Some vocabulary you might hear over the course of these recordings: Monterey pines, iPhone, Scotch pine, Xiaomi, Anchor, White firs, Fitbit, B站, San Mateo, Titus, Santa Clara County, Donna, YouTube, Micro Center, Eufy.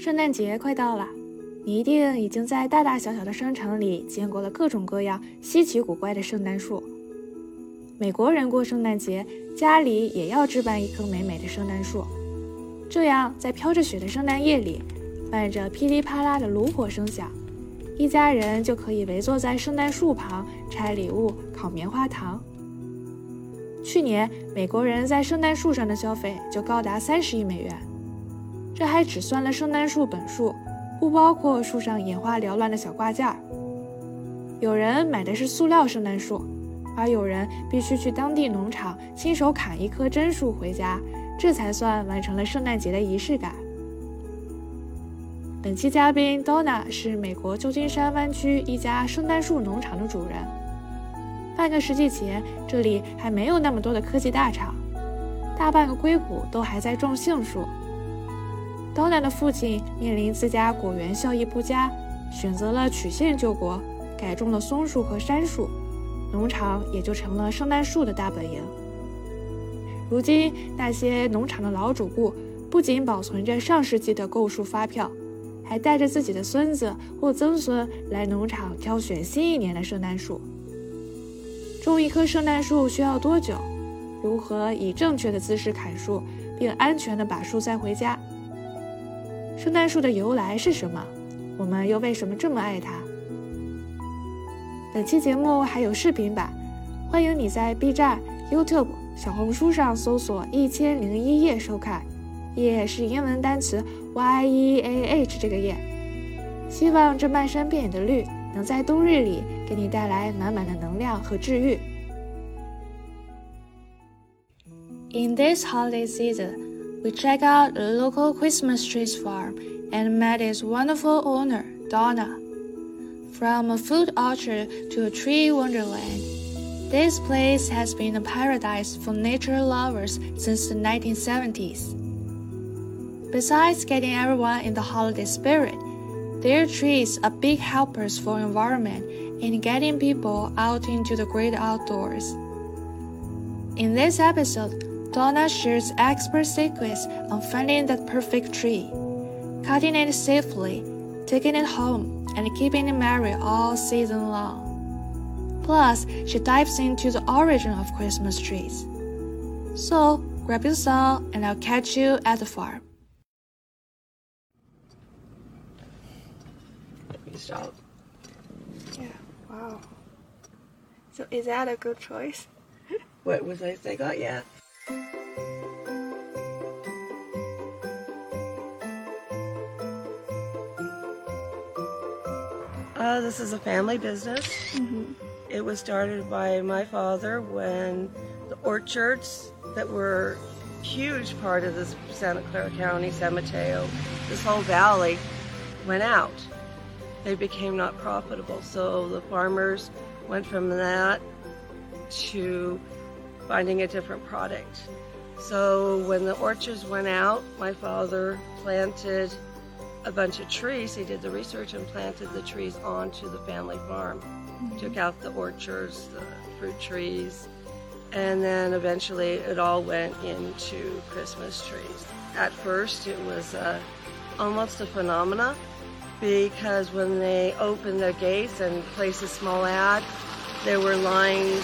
圣诞节快到了，你一定已经在大大小小的商场里见过了各种各样稀奇古怪的圣诞树。美国人过圣诞节，家里也要置办一棵美美的圣诞树，这样在飘着雪的圣诞夜里，伴着噼里啪啦的炉火声响，一家人就可以围坐在圣诞树旁拆礼物、烤棉花糖。去年美国人在圣诞树上的消费就高达30亿美元，这还只算了圣诞树本树，不包括树上眼花缭乱的小挂件。有人买的是塑料圣诞树，而有人必须去当地农场亲手砍一棵真树回家，这才算完成了圣诞节的仪式感。本期嘉宾 Donna 是美国旧金山湾区一家圣诞树农场的主人。半个世纪前，这里还没有那么多的科技大厂，大半个硅谷都还在种杏树。Donna 的父亲面临自家果园效益不佳，选择了曲线救国，改种了松树和杉树，农场也就成了圣诞树的大本营。如今，那些农场的老主顾不仅保存着上世纪的购树发票，还带着自己的孙子或曾孙来农场挑选新一年的圣诞树。种一棵圣诞树需要多久？如何以正确的姿势砍树，并安全地把树栽回家？圣诞树的由来是什么？我们又为什么这么爱它？本期节目还有视频版，欢迎你在 B 站、YouTube、小红书上搜索1001夜收看。夜是英文单词 YEAH 这个夜。希望这漫山遍野的绿能在冬日里给你带来满满的能量和治愈。In this holiday season, we check out the local Christmas trees farm and met its wonderful owner, Donna. From a food orchard to a tree wonderland, this place has been a paradise for nature lovers since the 1970s.Besides getting everyone in the holiday spirit, their trees are big helpers for environment and getting people out into the great outdoors. In this episode, Donna shares expert secrets on finding the perfect tree, cutting it safely, taking it home, and keeping it merry all season long. Plus, she dives into the origin of Christmas trees. So, grab your saw and I'll catch you at the farm.Out. Yeah, wow. So is that a good choice? What was I thinking? Oh, yeah. This is a family business. Mm-hmm. It was started by my father when the orchards that were a huge part of this Santa Clara County, San Mateo, this whole valley went out.They became not profitable, so the farmers went from that to finding a different product. So when the orchards went out, my father planted a bunch of trees. He did the research and planted the trees onto the family farm. Mm-hmm. Took out the orchards, the fruit trees, and then eventually it all went into Christmas trees. At first it was almost a phenomenon.Because when they opened their gates and placed a small ad, there were lines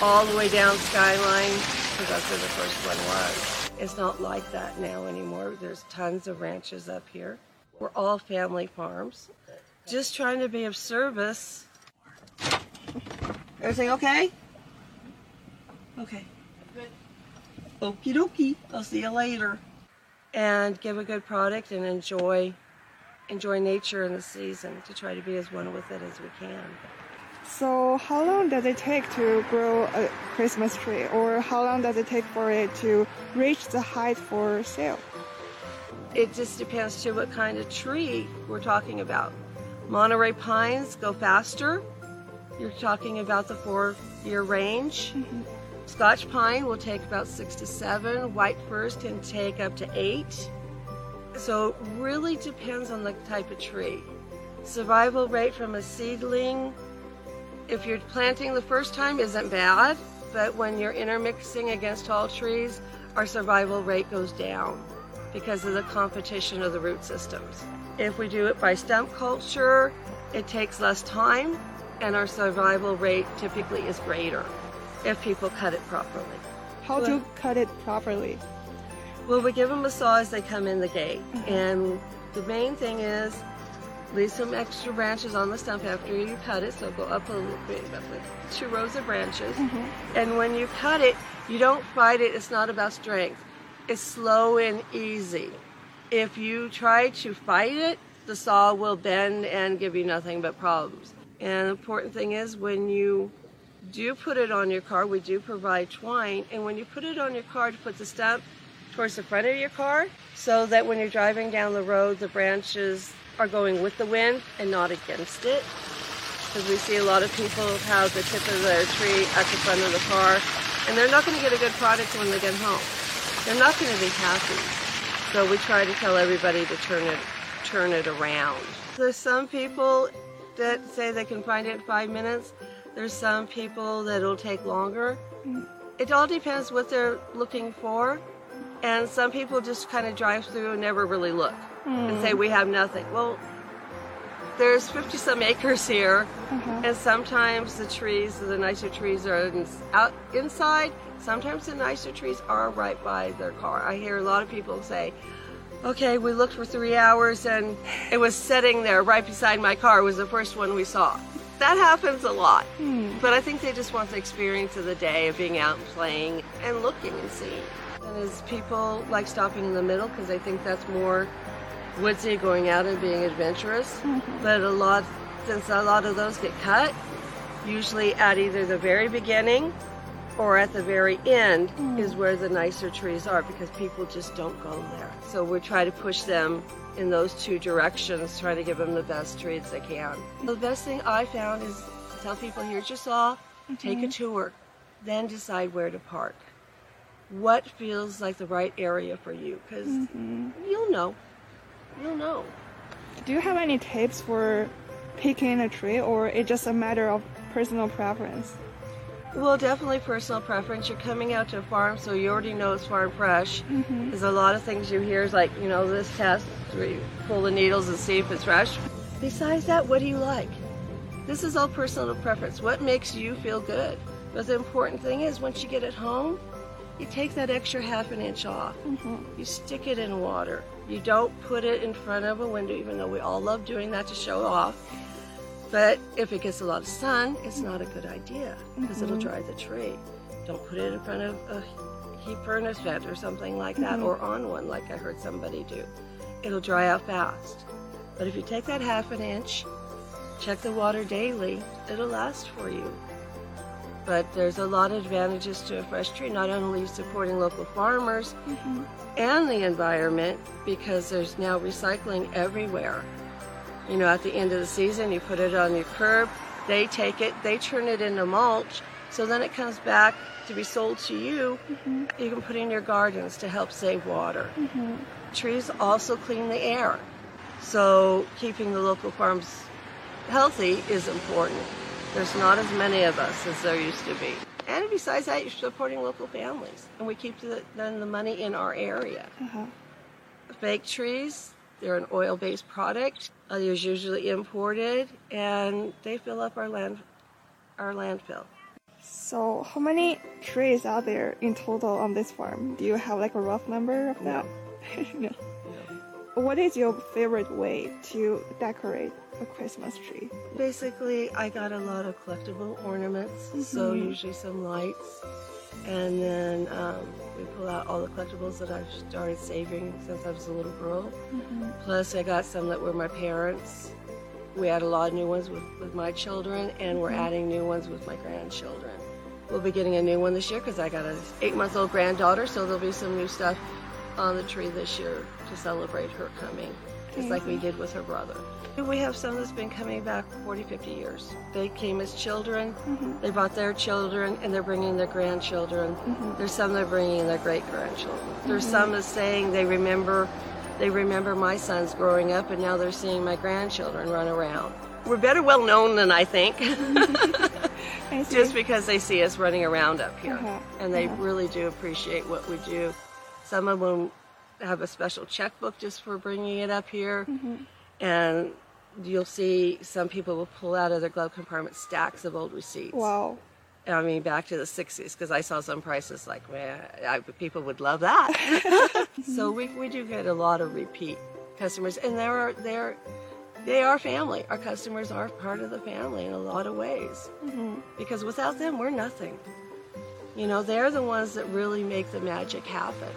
all the way down skyline, because that's where the first one was. It's not like that now anymore. There's tons of ranches up here. We're all family farms. Just trying to be of service. Everything okay? Okay. Good. Okie dokie. I'll see you later. And give a good product and enjoy nature in the season, to try to be as one with it as we can. So how long does it take to grow a Christmas tree, or how long does it take for it to reach the height for sale? It just depends to what kind of tree we're talking about. Monterey pines go faster. You're talking about the 4-year range. Mm-hmm. Scotch pine will take about 6 to 7. White firs can take up to 8.So it really depends on the type of tree. Survival rate from a seedling, if you're planting the first time, isn't bad, but when you're intermixing against tall trees, our survival rate goes down. because of the competition of the root systems. If we do it by stem culture, it takes less time and our survival rate typically is greater if people cut it properly. How do you cut it properly? Well, we give them a saw as they come in the gate. And the main thing is leave some extra branches on the stump after you cut it, so go up a little bit, roughly 2 rows of branches. And when you cut it, you don't fight it, it's not about strength. It's slow and easy. If you try to fight it, the saw will bend and give you nothing but problems. And the important thing is when you do put it on your car, we do provide twine, and when you put it on your car to put the stump towards the front of your car, so that when you're driving down the road, the branches are going with the wind and not against it. Because we see a lot of people have the tip of their tree at the front of the car, and they're not gonna get a good product when they get home. They're not gonna be happy. So we try to tell everybody to turn it around. There's some people that say they can find it in 5 minutes. There's some people that it'll take longer. It all depends what they're looking for. And some people just kind of drive through and never really look and say, we have nothing. Well, there's 50 some acres here. And sometimes the nicer trees are inside. Sometimes the nicer trees are right by their car. I hear a lot of people say, okay, we looked for 3 hours and it was sitting there right beside my car. It was the first one we saw. That happens a lot. But I think they just want the experience of the day of being out and playing and looking and seeing. And as people like stopping in the middle because they think that's more woodsy, going out and being adventurous. But since a lot of those get cut, usually at either the very beginning or at the very end is where the nicer trees are, because people just don't go there. So we try to push them in those 2 directions, try to give them the best trees they can. The best thing I found is to tell people, here's your saw, take a tour, then decide where to park. What feels like the right area for you, because you'll know. Do you have any tips for picking a tree, or it's just a matter of personal preference? Well, definitely personal preference. You're coming out to a farm, so you already know it's farm fresh. There's a lot of things you hear, like, you know, this test where you pull the needles and see if it's fresh. Besides that, what do you like? This is all personal preference. What makes you feel good? But the important thing is, once you get it home, you take that extra ½ an inch off. You stick it in water. You don't put it in front of a window, even though we all love doing that to show off. But if it gets a lot of sun, it's not a good idea, because it'll dry the tree. Don't put it in front of a heat furnace vent or something like that, or on one like I heard somebody do. It'll dry out fast. But if you take that ½ an inch, check the water daily, it'll last for you. But there's a lot of advantages to a fresh tree, not only supporting local farmers and the environment, because there's now recycling everywhere. You know, at the end of the season, you put it on your curb, they take it, they turn it into mulch, so then it comes back to be sold to you. You can put in your gardens to help save water. Trees also clean the air, so keeping the local farms healthy is important. There's not as many of us as there used to be. And besides that, you're supporting local families, and we keep the money in our area. Fake trees, they're an oil-based product. Others usually imported, and they fill up our landfill. So how many trees are there in total on this farm? Do you have like a rough number of that? No. What is your favorite way to decorate a Christmas tree? Basically, I got a lot of collectible ornaments, so usually some lights. And then we pull out all the collectibles that I've started saving since I was a little girl. Plus I got some that were my parents. We had a lot of new ones with my children, and we're adding new ones with my grandchildren. We'll be getting a new one this year because I got an 8-month-old granddaughter, so there'll be some new stuff on the tree this year to celebrate her coming, just like we did with her brother. We have some that's been coming back 40, 50 years. They came as children, they brought their children, and they're bringing their grandchildren. There's some that are bringing their great-grandchildren. There's some that's saying they remember my sons growing up, and now they're seeing my grandchildren run around. We're better well-known than I think, just because they see us running around up here. And they really do appreciate what we do. Some of them have a special checkbook just for bringing it up here. Mm-hmm. And you'll see some people will pull out of their glove compartment stacks of old receipts. Wow. I mean, back to the 60s, because I saw some prices like, man, people would love that. So we do get a lot of repeat customers, and they are family. Our customers are part of the family in a lot of ways, mm-hmm. because without them, we're nothing. You know, they're the ones that really make the magic happen.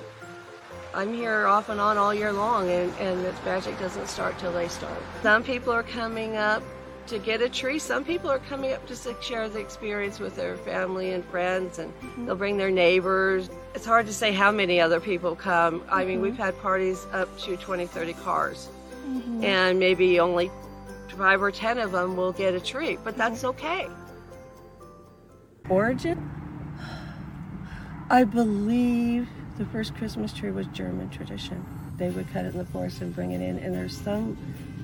I'm here off and on all year long, and the magic doesn't start till they start. Some people are coming up to get a tree. Some people are coming up just to share the experience with their family and friends, and mm-hmm. they'll bring their neighbors. It's hard to say how many other people come. I mean, mm-hmm. we've had parties up to 20, 30 cars, mm-hmm. and maybe only 5 or 10 of them will get a tree, but that's okay. Origin? I believe the first Christmas tree was German tradition. They would cut it in the forest and bring it in, and there's some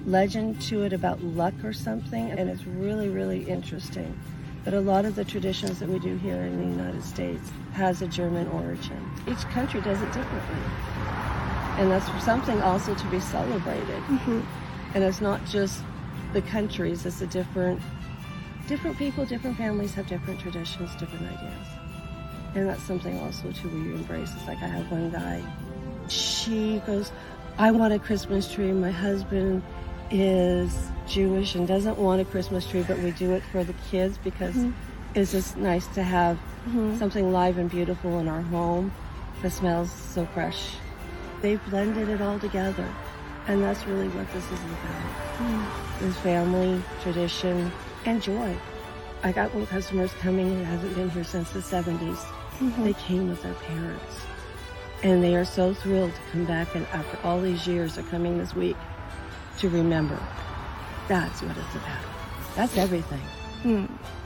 legend to it about luck or something, and it's really, really interesting. But a lot of the traditions that we do here in the United States has a German origin. Each country does it differently, and that's something also to be celebrated. Mm-hmm. And it's not just the countries, it's the different people, different families have different traditions, different ideas. And that's something also to we embrace. It's like I have one guy, she goes, I want a Christmas tree. My husband is Jewish and doesn't want a Christmas tree, but we do it for the kids because mm-hmm. it's just nice to have mm-hmm. something live and beautiful in our home that smells so fresh. They blended it all together, and that's really what this is about. Mm-hmm. It's family, tradition, and joy. I got one customer's coming and hasn't been here since the 70s. Mm-hmm. They came with their parents, and they are so thrilled to come back, and after all these years they're coming this week to remember. That's what it's about. That's everything. Mm.